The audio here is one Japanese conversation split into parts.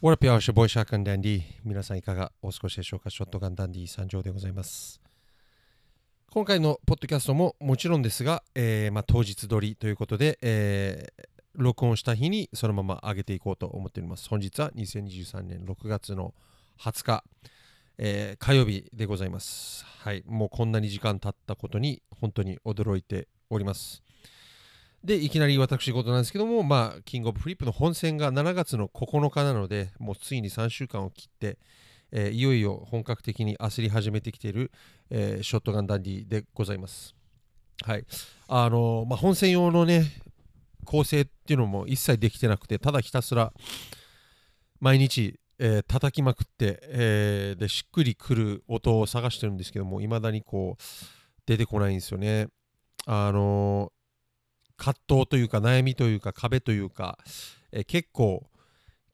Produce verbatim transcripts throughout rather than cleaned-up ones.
What up, yo? シャボイシャークンダンディ。皆さんいかがお過ごしでしょうか。ショットガンダンディ参上でございます。今回のポッドキャストももちろんですが、えーまあ、当日撮りということで、えー、録音した日にそのまま上げていこうと思っております。本日はにせんにじゅうさんねんろくがつのはつか、えー、火曜日でございます。はい、もうこんなに時間経ったことに本当に驚いております。で、いきなり私事なんですけども、まあ、キングオブフリップの本戦がしちがつのここのかなので、もうついにさんしゅうかんを切って、えー、いよいよ本格的に焦り始めてきている、えー、ショットガンダンディでございます。はい。あのー、まあ、本戦用のね、構成っていうのも一切できてなくて、ただひたすら毎日、えー、叩きまくって、えー、で、しっくりくる音を探してるんですけども、いまだにこう、出てこないんですよね。あのー、葛藤というか悩みというか壁というか、えー、結構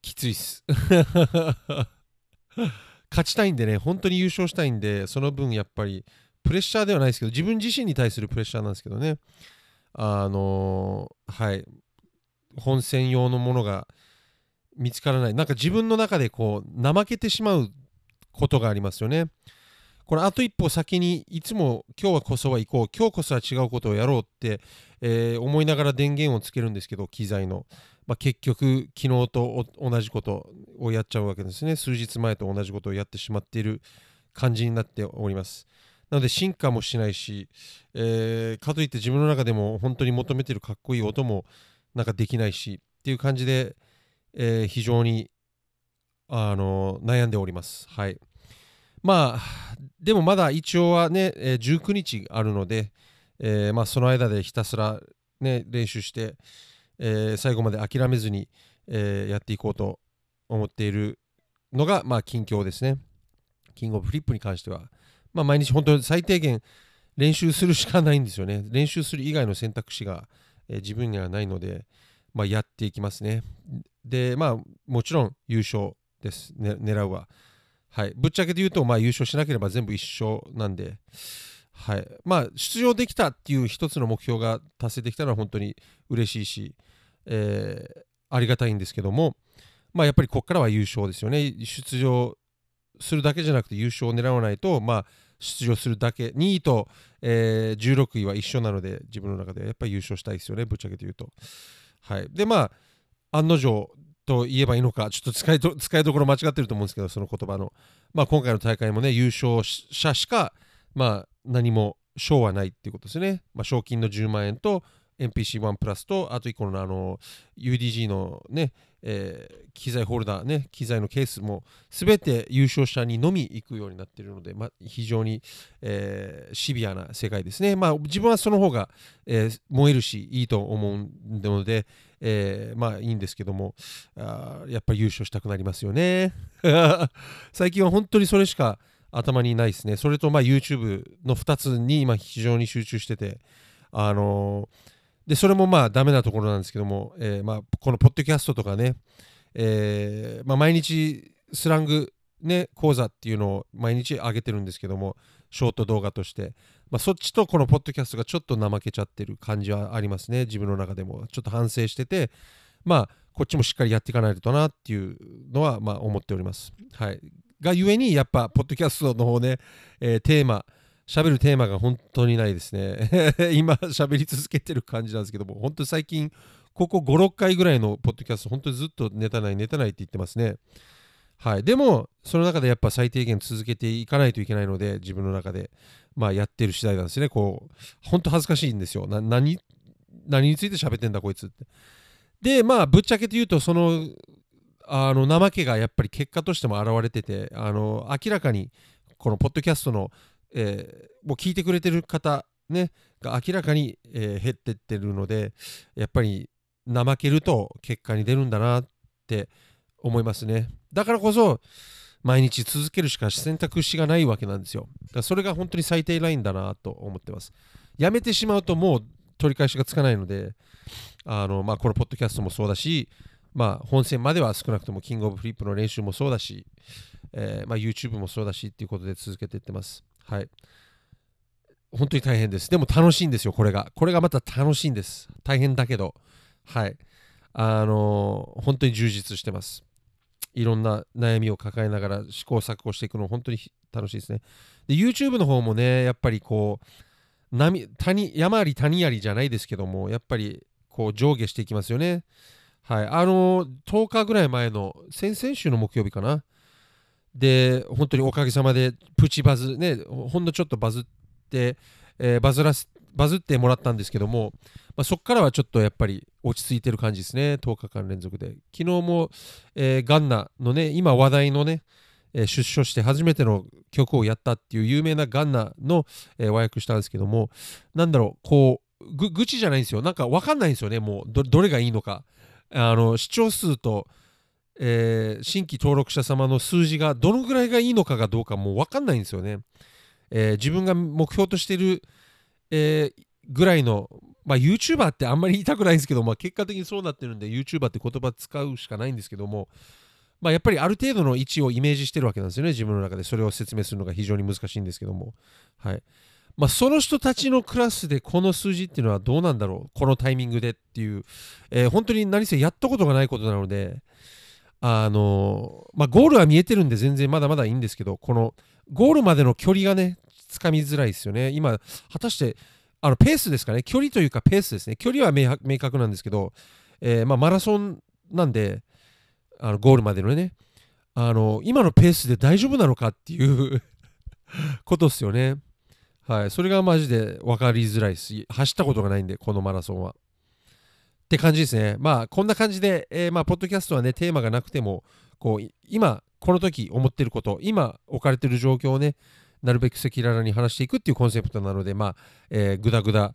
きついっす勝ちたいんでね、本当に優勝したいんで、その分やっぱりプレッシャーではないですけど、自分自身に対するプレッシャーなんですけどね、あのー、はい本戦用のものが見つからない、なんか自分の中でこう怠けてしまうことがありますよね。このあと一歩先に、いつも今日はこそは行こう、今日こそは違うことをやろうって、えー、思いながら電源をつけるんですけど、機材の、まあ、結局昨日と同じことをやっちゃうわけですね。数日前と同じことをやってしまっている感じになっております。なので進化もしないし、えー、かといって自分の中でも本当に求めているかっこいい音もなんかできないしっていう感じで、えー、非常にあの悩んでおります。はい、まあでもまだ一応はね、えー、じゅうくにちあるので、えーまあ、その間でひたすら、ね、練習して、えー、最後まで諦めずに、えー、やっていこうと思っているのが、まあ、近況ですね。キングオブフリップに関しては、まあ、毎日本当に最低限練習するしかないんですよね。練習する以外の選択肢が、えー、自分にはないので、まあ、やっていきますね。で、まあ、もちろん優勝です、ね、狙うは。はい、ぶっちゃけて言うと、まあ、優勝しなければ全部一緒なんで、はいまあ、出場できたっていう一つの目標が達成できたのは本当に嬉しいし、えー、ありがたいんですけども、まあ、やっぱりここからは優勝ですよね。出場するだけじゃなくて優勝を狙わないと、まあ、出場するだけにいと、えー、じゅうろくいは一緒なので、自分の中ではやっぱり優勝したいですよね、ぶっちゃけて言うと。はい、でまあ案の定と言えばいいのか、ちょっと使いど、使いどころ間違ってると思うんですけど、その言葉の。まあ今回の大会もね、優勝者しか、まあ何も賞はないっていうことですね。まあ賞金のじゅうまんえんと、エムピーシーワン プラスと、あといっこのあの、ユーディージー のね、えー、機材ホルダーね、機材のケースも、すべて優勝者にのみ行くようになっているので、まあ非常に、えー、シビアな世界ですね。まあ自分はその方が、えー、燃えるし、いいと思うので、えー、まあいいんですけども、あやっぱり優勝したくなりますよね最近は本当にそれしか頭にないですね。それとまあ YouTube のふたつに今非常に集中してて、あのー、でそれもまあダメなところなんですけども、えー、まあこのポッドキャストとかね、えーまあ、毎日スラング、ね、講座っていうのを毎日上げてるんですけども、ショート動画として、まあ、そっちとこのポッドキャストがちょっと怠けちゃってる感じはありますね。自分の中でもちょっと反省してて、まあこっちもしっかりやっていかないとなっていうのはまあ思っております。はい、がゆえにやっぱポッドキャストの方ね、えー、テーマ喋るテーマが本当にないですね今喋り続けてる感じなんですけども、本当に最近ここご、ろっかいぐらいのポッドキャスト、本当にずっとネタないネタないって言ってますね。はい、でもその中でやっぱ最低限続けていかないといけないので、自分の中でまあやってる次第なんですね。こう本当恥ずかしいんですよ。な 何, 何について喋ってんだこいつって。でまあぶっちゃけて言うと、そのあの怠けがやっぱり結果としても現れてて、あの明らかにこのポッドキャストの、えー、もう聞いてくれてる方、ね、が明らかに、えー、減ってってるので、やっぱり怠けると結果に出るんだなって思いますね。だからこそ毎日続けるしか選択肢がないわけなんですよ。だからそれが本当に最低ラインだなと思ってます。やめてしまうともう取り返しがつかないので、あのまあこのポッドキャストもそうだし、まあ本戦までは少なくともキングオブフリップの練習もそうだし、えー、まあ YouTube もそうだしっていうことで続けていってます。はい、本当に大変です。でも楽しいんですよ。これがこれがまた楽しいんです。大変だけど、はい、あのー、本当に充実してます。いろんな悩みを抱えながら試行錯誤していくの本当に楽しいですね。で YouTube の方もね、やっぱりこう波谷山あり谷ありじゃないですけども、やっぱりこう上下していきますよね。はい、あのとおかぐらい前の先々週の木曜日かなで、本当におかげさまでプチバズね、ほんのちょっとバズって、えー、バズらすバズってもらったんですけども、まあ、そこからはちょっとやっぱり落ち着いてる感じですね。とおかかん連続で。昨日も、えー、ガンナのね、今話題のね、えー、出所して初めての曲をやったっていう有名なガンナの、えー、和訳したんですけども、なんだろう、こうぐ愚痴じゃないんですよ。なんか分かんないんですよね、もう ど, どれがいいのか。あの視聴数と、えー、新規登録者様の数字がどのぐらいがいいのかがどうかもう分かんないんですよね。えー、自分が目標としてるえー、ぐらいの、まあ、YouTuber ってあんまり言いたくないんですけど、まあ、結果的にそうなってるんで YouTuber って言葉使うしかないんですけども、まあ、やっぱりある程度の位置をイメージしてるわけなんですよね、自分の中で。それを説明するのが非常に難しいんですけども、はい、まあ、その人たちのクラスでこの数字っていうのはどうなんだろう、このタイミングでっていう、えー、本当に何せやったことがないことなので、あのーまあ、ゴールは見えてるんで全然まだまだいいんですけど、このゴールまでの距離がねつかみづらいですよね。今果たしてあのペースですかね、距離というかペースですね。距離は明確なんですけど、えーまあ、マラソンなんで、あのゴールまでのね、あの今のペースで大丈夫なのかっていうことですよね。はい、それがマジで分かりづらいし、走ったことがないんでこのマラソンはって感じですね。まあこんな感じで、えーまあ、ポッドキャストはねテーマがなくてもこう今この時思ってること、今置かれてる状況をねなるべく赤裸々に話していくっていうコンセプトなので、まあ、えー、グダグダ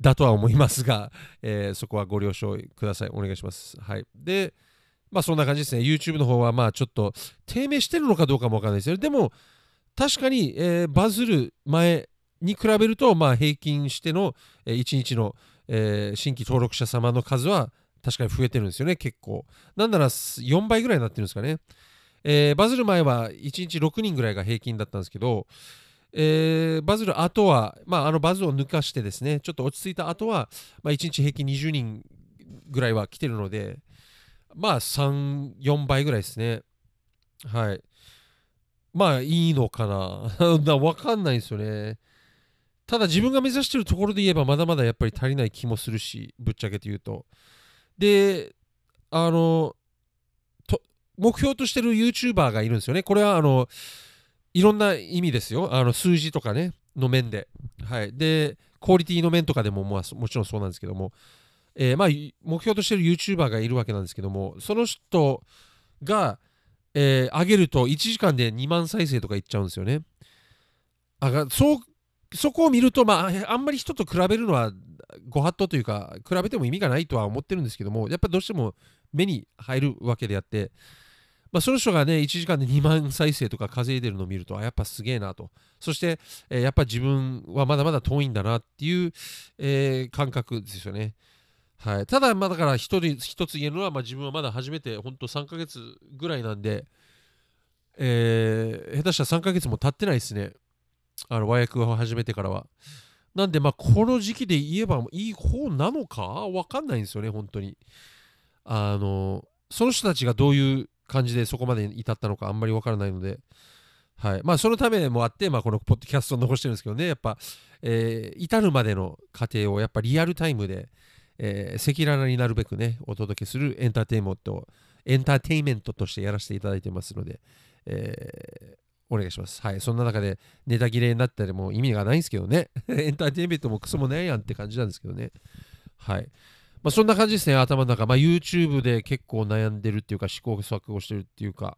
だとは思いますが、えー、そこはご了承ください。お願いします。はい。で、まあそんな感じですね。YouTube の方はまあちょっと低迷してるのかどうかもわかんないですよ。でも、確かに、えー、バズる前に比べると、まあ平均しての、えー、いちにちの、えー、新規登録者様の数は確かに増えてるんですよね、結構。なんならよんばいぐらいになってるんですかね。えー、バズる前はいちにちろくにんぐらいが平均だったんですけど、えー、バズる後は、まあ、あのバズを抜かしてですね、ちょっと落ち着いた後は、まあ、いちにち平均にじゅうにんぐらいは来てるので、まあさん、よんばいぐらいですね。はい。まあいいのかな。だわかんないですよね。ただ自分が目指してるところで言えばまだまだやっぱり足りない気もするし、ぶっちゃけて言うと。で、あの、目標としてる YouTuber がいるんですよね。これはあのいろんな意味ですよ。あの数字とかねの面で、はい、でクオリティの面とかでも、まあ、もちろんそうなんですけども、えー、まあ目標としてる YouTuber がいるわけなんですけども、その人が、えー、上げるといちじかんでにまん再生とかいっちゃうんですよね。あがそうそこを見ると、まあ、あんまり人と比べるのはご法度というか、比べても意味がないとは思ってるんですけども、やっぱりどうしても目に入るわけであって、まあ、その人がねいちじかんでにまん再生とか稼いでるのを見ると、あやっぱすげえなと、そして、えー、やっぱ自分はまだまだ遠いんだなっていう、えー、感覚ですよね。はい、ただまあだから一人一つ言えるのは、まあ、自分はまだ初めてほんとさんかげつぐらいなんで、えー、下手したらさんかげつも経ってないですね、あの和訳を始めてからは。なんでまあこの時期で言えばいい方なのかわかんないんですよね、本当に。あのその人たちがどういう感じでそこまで至ったのかあんまりわからないので、はい、まあそのためもあって、まあ、このポッドキャストを残してるんですけどね、やっぱ、えー、至るまでの過程をやっぱリアルタイムで、えー、赤裸々になるべくねお届けするエンターテインメントエンターテインメントとしてやらせていただいてますので、えーお願いします。はい、そんな中でネタ切れになったりも意味がないんですけどね。エンターテインメントもクソもないやんって感じなんですけどね。はい。まあそんな感じですね、頭の中。まあ YouTube で結構悩んでるっていうか、試行錯誤してるっていうか。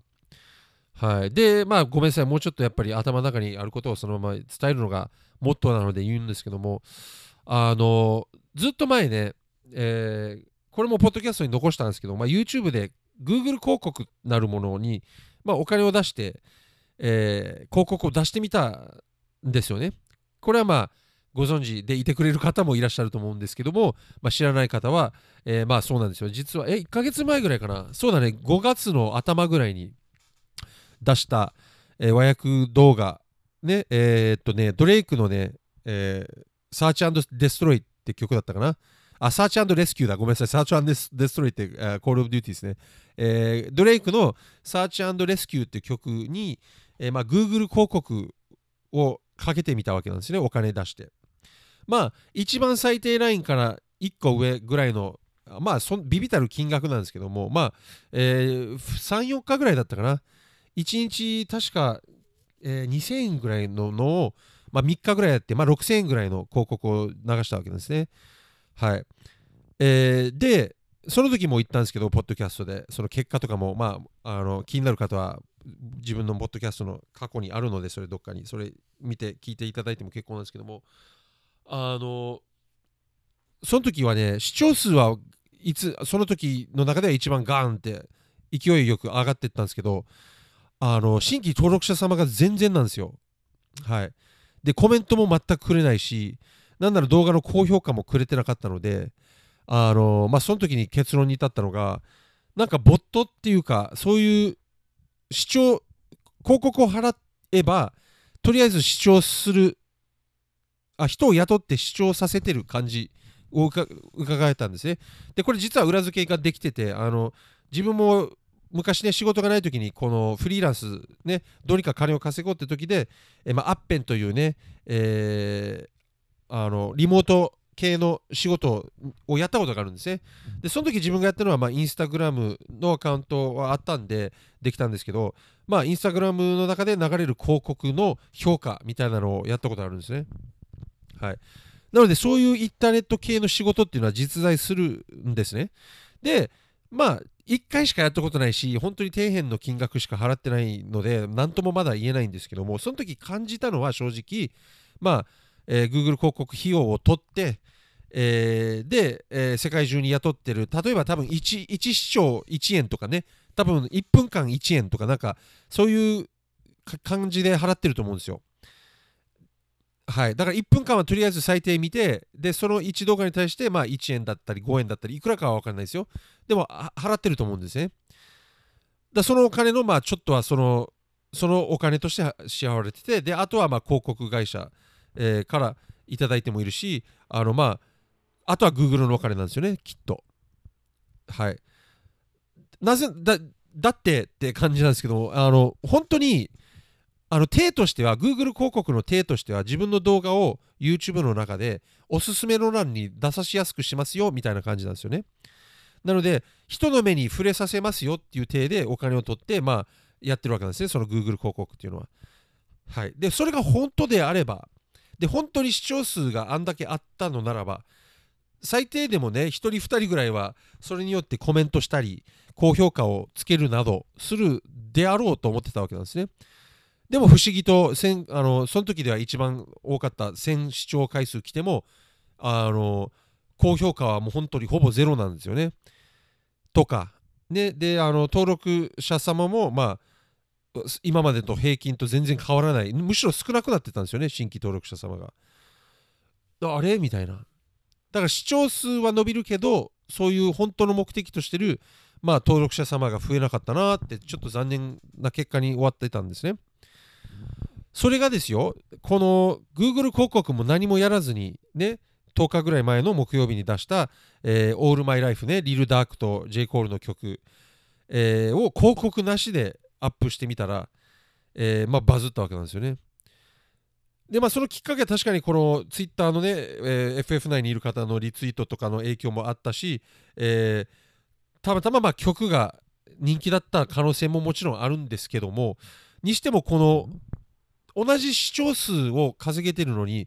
はい。で、まあごめんなさい。もうちょっとやっぱり頭の中にあることをそのまま伝えるのがモットーなので言うんですけども、あの、ずっと前ね、えー、これもポッドキャストに残したんですけど、まあ YouTube で Google 広告なるものに、まあお金を出して、えー、広告を出してみたんですよね。これはまあご存知でいてくれる方もいらっしゃると思うんですけども、まあ、知らない方は、えー、まあそうなんですよ。実はえいっかげつまえぐらいかな、そうだね、ごがつの頭ぐらいに出した、えー、和訳動画ね、えー、っとねドレイクのね、えー、Search and Destroy って曲だったかな、あ、Search and Rescue だ。ごめんなさい。Search and Destroy って、uh, Call of Duty ですね。えー、ドレイクの Search and Rescue っていう曲に、えーまあ、Google 広告をかけてみたわけなんですね。お金出して。まあ、一番最低ラインからいっこ上ぐらいの、まあ、そビビたる金額なんですけども、まあ、えー、さん、よっかぐらいだったかな。いちにち確か、えー、にせんえんぐらいののを、まあ、みっかぐらいやって、まあ、ろくせんえんぐらいの広告を流したわけなんですね。はい。えー、で、その時も言ったんですけど、ポッドキャストで、その結果とかも、まあ、あの気になる方は、自分のポッドキャストの過去にあるので、それどっかに、それ見て聞いていただいても結構なんですけども、あの、その時はね、視聴数はいつ、その時の中では一番ガーンって勢いよく上がっていったんですけど、あの、新規登録者様が全然なんですよ。はい。で、コメントも全くくれないし、なんなら動画の高評価もくれてなかったので、あの、まあ、その時に結論に至ったのが、なんかボットっていうか、そういう視聴、広告を払えば、とりあえず視聴する、あ、人を雇って視聴させてる感じをうか伺えたんですね。で、これ実は裏付けができてて、あの、自分も昔ね、仕事がない時に、このフリーランスね、どうにか金を稼ごうって時で、え、まあ、アッペンというね、えー、あのリモート系の仕事をやったことがあるんですね。で、その時自分がやったのは、まあ、インスタグラムのアカウントはあったんでできたんですけど、まあ、インスタグラムの中で流れる広告の評価みたいなのをやったことがあるんですね。はい。なので、そういうインターネット系の仕事っていうのは実在するんですね。で、まあ、いっかいしかやったことないし、本当に底辺の金額しか払ってないので、何ともまだ言えないんですけども、その時感じたのは正直、まあ、えー、Google 広告費用を取って、えー、で、えー、世界中に雇ってる、例えば多分 1, 1視聴いちえんとかね、多分いっぷんかんいちえんとか、なんかそういう感じで払ってると思うんですよ。はい。だからいっぷんかんはとりあえず最低見て、で、そのいち動画に対して、まあいちえんだったりごえんだったり、いくらかは分かんないですよ。でも、払ってると思うんですね。だそのお金の、まあちょっとはその、そのお金として支払われてて、で、あとはまあ広告会社、えー、からいただいてもいるし、あの、まあ、あとは Google のお金なんですよね、きっと。はい。なぜ、だ、だってって感じなんですけど、あの、本当に、あの、体としては、Google 広告の体としては、自分の動画を YouTube の中で、おすすめの欄に出さしやすくしますよ、みたいな感じなんですよね。なので、人の目に触れさせますよっていう体でお金を取って、まあ、やってるわけなんですね、その Google 広告っていうのは。はい。で、それが本当であれば、で、本当に視聴数があんだけあったのならば、最低でもね、ひとりふたりぐらいは、それによってコメントしたり、高評価をつけるなどするであろうと思ってたわけなんですね。でも不思議と、あのその時では一番多かったせん視聴回数来ても、あの、高評価はもう本当にほぼゼロなんですよね。とか、ね、で、あの、登録者様も、まあ、今までと平均と全然変わらない、むしろ少なくなってたんですよね、新規登録者様が。あれみたいな。だから視聴数は伸びるけど、そういう本当の目的としてる、まあ、登録者様が増えなかったなーって、ちょっと残念な結果に終わってたんですね。それがですよ、この Google 広告も何もやらずにね、とおかぐらい前の木曜日に出した、えー、All My Life ね、リル・ダークと J コールの曲、えー、を広告なしでアップしてみたら、えーまあ、バズったわけなんですよね。で、まあ、そのきっかけは確かにこの Twitter のね、えー、エフエフ 内にいる方のリツイートとかの影響もあったし、えー、たまたままあ曲が人気だった可能性ももちろんあるんですけども、にしてもこの同じ視聴数を稼げてるのに、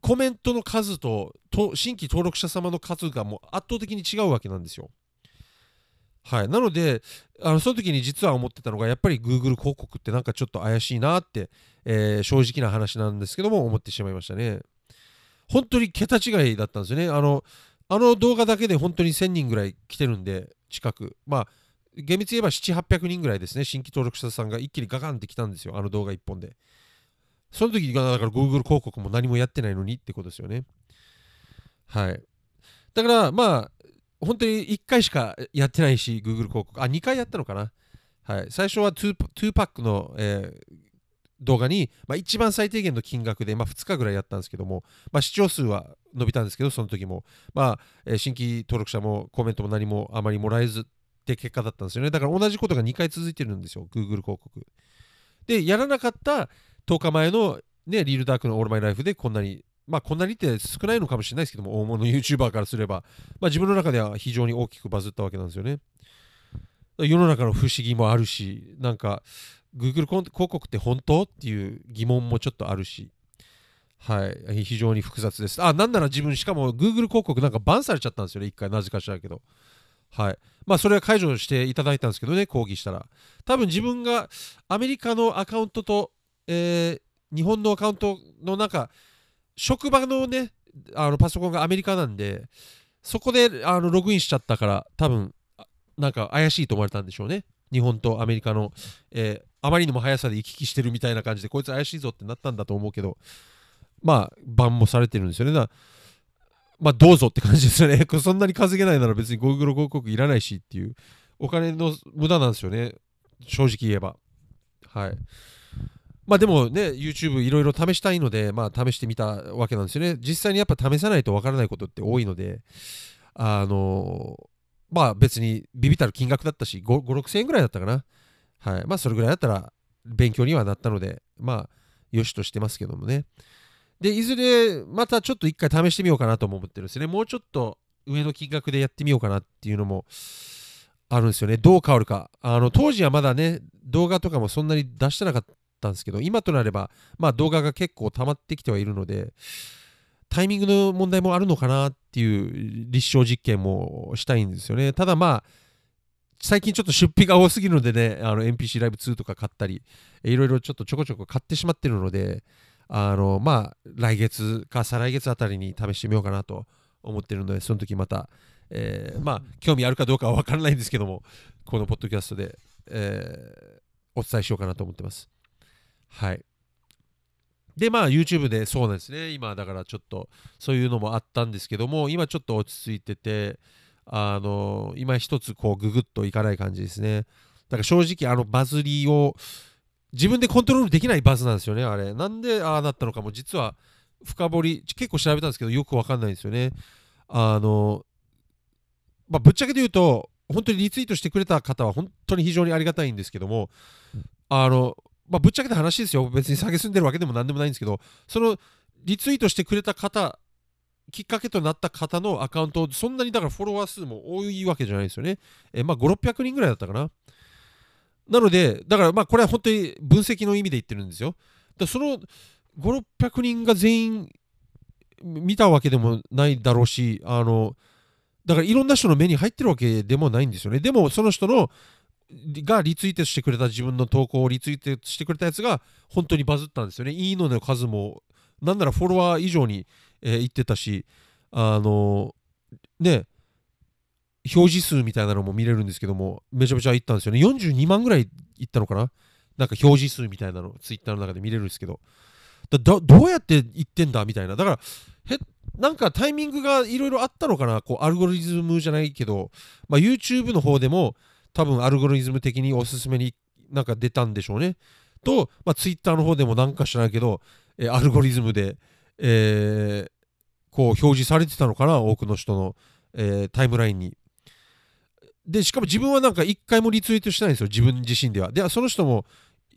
コメントの数 と, と新規登録者様の数がもう圧倒的に違うわけなんですよ。はい、なので、あのその時に実は思ってたのが、やっぱり Google 広告ってなんかちょっと怪しいなって、えー、正直な話なんですけども、思ってしまいましたね。本当に桁違いだったんですよね。あの、あの動画だけで本当にせんにんぐらい来てるんで、近く。まあ、厳密に言えばななひゃくはっぴゃくにんぐらいですね、新規登録者さんが一気にガガンって来たんですよ、あの動画いっぽんで。その時が、だから Google 広告も何もやってないのにってことですよね。はい。だから、まあ、本当にいっかいしかやってないし、Google 広告。あ、にかいやったのかな。はい。最初は に, にパックの、え動画に、まあ、一番最低限の金額で、まあ、ふつかぐらいやったんですけども、まあ、視聴数は伸びたんですけど、その時も、まあえー、新規登録者もコメントも何もあまりもらえずって結果だったんですよね。だから同じことがにかい続いてるんですよ、Google 広告。で、やらなかったとおかまえの、ね、リールダークの All My Life でこんなに、まあこんなにって少ないのかもしれないですけども、大物 YouTuber からすれば、まあ、自分の中では非常に大きくバズったわけなんですよね。世の中の不思議もあるし、なんか、Google 広告って本当っていう疑問もちょっとあるし、はい、非常に複雑です。あ、なんなら自分、しかも Google 広告なんかバンされちゃったんですよね、一回、なぜか知らんけど。はい。まあ、それは解除していただいたんですけどね、抗議したら。多分自分がアメリカのアカウントと、えー、日本のアカウントの中、職場のね、あのパソコンがアメリカなんで、そこであのログインしちゃったから、多分なんか怪しいと思われたんでしょうね。日本とアメリカの、えー、あまりにも速さで行き来してるみたいな感じで、こいつ怪しいぞってなったんだと思うけど、まあ、バンもされてるんですよね。だまあ、どうぞって感じですよね。そんなに稼げないなら別に Google 広告いらないしっていう、お金の無駄なんですよね、正直言えば。はい。まあでもね、YouTube いろいろ試したいので、まあ試してみたわけなんですよね。実際にやっぱ試さないとわからないことって多いので、あのー、まあ別にビビたる金額だったし、ご、ろくせんえんぐらいだったかな。はい。まあそれぐらいだったら勉強にはなったので、まあよしとしてますけどもね。で、いずれまたちょっと一回試してみようかなとも思ってるんですね。もうちょっと上の金額でやってみようかなっていうのもあるんですよね。どう変わるか。あの、当時はまだね、動画とかもそんなに出してなかった。たんですけど、今となれば、まあ、動画が結構溜まってきてはいるので、タイミングの問題もあるのかなっていう立証実験もしたいんですよね。ただまあ最近ちょっと出費が多すぎるのでね、エムピーシーライブツー とか買ったりいろいろちょっとちょこちょこ買ってしまってるので、あのまあ来月か再来月あたりに試してみようかなと思ってるので、その時また、えー、まあ興味あるかどうかは分からないんですけども、このポッドキャストで、えー、お伝えしようかなと思ってます。はい。で、まあ YouTube で、そうなんですね。今だからちょっとそういうのもあったんですけども、今ちょっと落ち着いてて、あのー、今一つこうググッといかない感じですね。だから正直あのバズりを自分でコントロールできないバズなんですよね、あれ。なんでああなったのかも実は深掘り、結構調べたんですけどよくわかんないんですよね。あのー、まあぶっちゃけで言うと、本当にリツイートしてくれた方は本当に非常にありがたいんですけども、あの、まあぶっちゃけた話ですよ。別に蔑んでるわけでも何でもないんですけど、そのリツイートしてくれた方、きっかけとなった方のアカウント、そんなにだからフォロワー数も多いわけじゃないですよね。えまあご、ろっぴゃくにんぐらいだったかな。なので、だからまあこれは本当に分析の意味で言ってるんですよ。だそのご、ろっぴゃくにんが全員見たわけでもないだろうし、あの、だからいろんな人の目に入ってるわけでもないんですよね。でもその人のがリツイートしてくれた、自分の投稿をリツイートしてくれたやつが本当にバズったんですよね。いいのの数もなんならフォロワー以上に、えー、いってたし、あのー、ね、表示数みたいなのも見れるんですけども、めちゃめちゃいったんですよね。よんじゅうにまんぐらいいったのかな、なんか表示数みたいなのツイッターの中で見れるんですけど、だど、どうやっていってんだみたいな。だからへなんかタイミングがいろいろあったのかな、こうアルゴリズムじゃないけど、まあ、YouTube の方でも多分アルゴリズム的におすすめになんか出たんでしょうね。と、まあ、ツイッターの方でもなんか知らないけど、えー、アルゴリズムで、えー、こう表示されてたのかな、多くの人の、えー、タイムラインに。で、しかも自分はなんか一回もリツイートしてないんですよ、自分自身では。で、その人も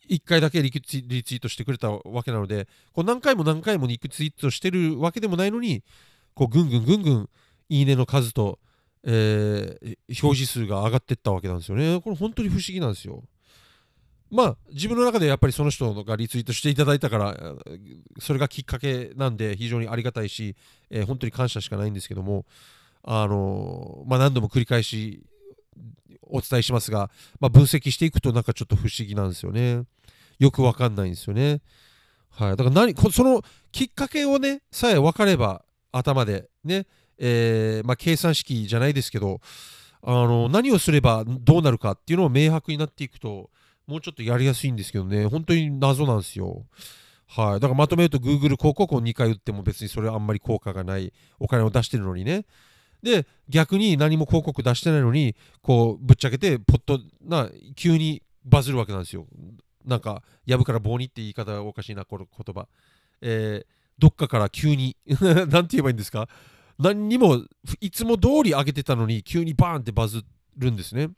一回だけリツイートしてくれたわけなので、こう何回も何回もリツイートしてるわけでもないのに、こうぐんぐんぐんぐんいいねの数と、えー、表示数が上がっていったわけなんですよね。これ本当に不思議なんですよ。まあ自分の中でやっぱりその人がリツイートしていただいたから、それがきっかけなんで非常にありがたいし、えー、本当に感謝しかないんですけども、あのー、まあ何度も繰り返しお伝えしますが、まあ、分析していくとなんかちょっと不思議なんですよね。よくわかんないんですよね。はい。だから何そのきっかけをねさえ分かれば、頭でね、えーまあ、計算式じゃないですけど、あの何をすればどうなるかっていうのを明白になっていくと、もうちょっとやりやすいんですけどね、本当に謎なんですよ。はい。だからまとめると Google 広告をにかい打っても別にそれはあんまり効果がない、お金を出してるのにね。で、逆に何も広告出してないのに、こうぶっちゃけてポッとな急にバズるわけなんですよ。なんか藪から棒にって言い方がおかしいな、この言葉、えー、どっかから急になんて言えばいいんですか、何にもいつも通り上げてたのに急にバーンってバズるんですね。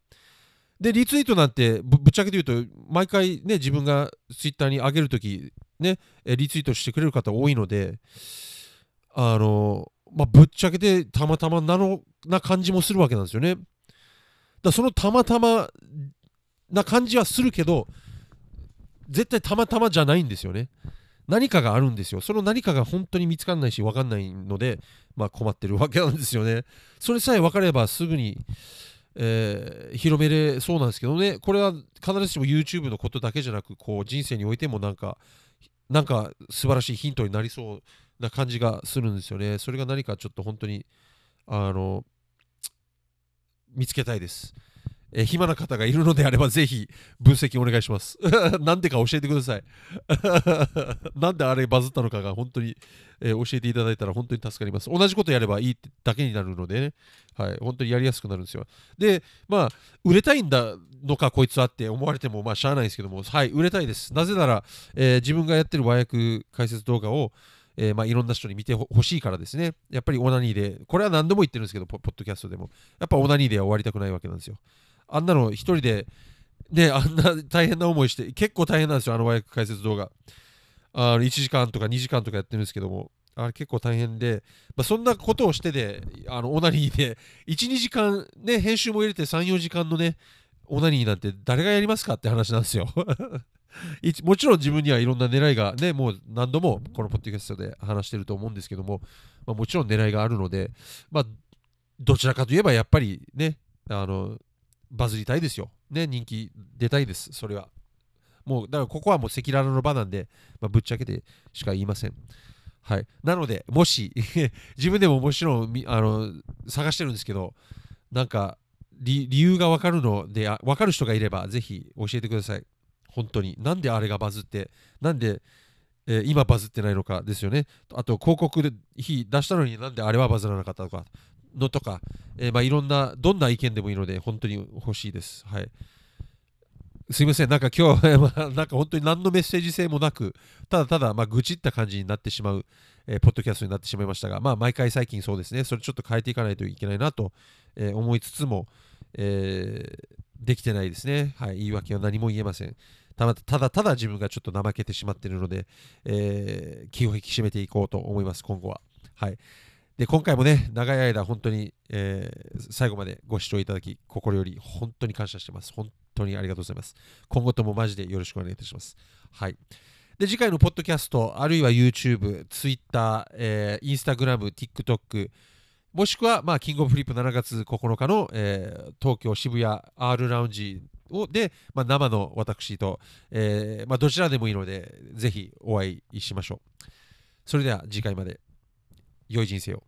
でリツイートなんて ぶ, ぶっちゃけて言うと毎回ね自分がツイッターに上げるときねリツイートしてくれる方多いので、あのまあぶっちゃけてたまたまなのな感じもするわけなんですよね。だそのたまたまな感じはするけど絶対たまたまじゃないんですよね。何かがあるんですよ。その何かが本当に見つかんないし分かんないので、まあ、困ってるわけなんですよね。それさえ分かればすぐに、えー、広めれそうなんですけどね。これは必ずしも YouTube のことだけじゃなくこう人生においてもなんかなんか素晴らしいヒントになりそうな感じがするんですよね。それが何かちょっと本当にあの見つけたいです。えー、暇な方がいるのであればぜひ分析お願いします。なんでか教えてください。なんであれバズったのかが本当に、えー、教えていただいたら本当に助かります。同じことやればいいだけになるのでね、はい、本当にやりやすくなるんですよ。で、まあ、売れたいんだのかこいつはって思われてもまあしゃあないですけども、はい、売れたいです。なぜなら、えー、自分がやってる和訳解説動画を、えーまあ、いろんな人に見てほしいからですね。やっぱりオナニーで、これは何度も言ってるんですけど、ポ, ポッドキャストでも、やっぱオナニーでは終わりたくないわけなんですよ。あんなの一人で、ね、あんな大変な思いして、結構大変なんですよ、あの和訳解説動画。あのいちじかんとかにじかんとかやってるんですけども、あれ結構大変で、まあ、そんなことをしてで、あのオナニーで、いち、にじかん、ね、編集も入れてさん、よじかんのね、オナニーなんて誰がやりますかって話なんですよ。もちろん自分にはいろんな狙いがね、もう何度もこのポッドキャストで話してると思うんですけども、まあ、もちろん狙いがあるので、まあ、どちらかといえばやっぱりね、あの、バズりたいですよ。ね、人気出たいです。それは。もう、だからここはもう赤裸々の場なんで、まあ、ぶっちゃけてしか言いません。はい。なので、もし、自分でももちろんあの探してるんですけど、なんか理、理由が分かるので、分かる人がいれば、ぜひ教えてください。本当に。なんであれがバズって、なんで、えー、今バズってないのかですよね。あと、広告で日出したのになんであれはバズらなかったのか。のとか、えーまあ、いろんなどんな意見でもいいので本当に欲しいです。はい、すいません、なんか今日はなんか本当に何のメッセージ性もなく、ただただまあ愚痴った感じになってしまう、えー、ポッドキャストになってしまいましたが、まあ、毎回最近そうですね、それちょっと変えていかないといけないなと、えー、思いつつも、えー、できてないですね、はい。言い訳は何も言えません。ただただただ自分がちょっと怠けてしまっているので、えー、気を引き締めていこうと思います、今後は。はいで今回もね、長い間本当に、えー、最後までご視聴いただき、心より本当に感謝してます。本当にありがとうございます。今後ともマジでよろしくお願いいたします。はい。で、次回のポッドキャスト、あるいは YouTube、Twitter、えー、Instagram、TikTok、もしくは、まあ、キングオブフリップしちがつここのかの、えー、東京渋谷 R ラウンジをで、まあ、生の私と、えーまあ、どちらでもいいので、ぜひお会いしましょう。それでは次回まで。良い人生を。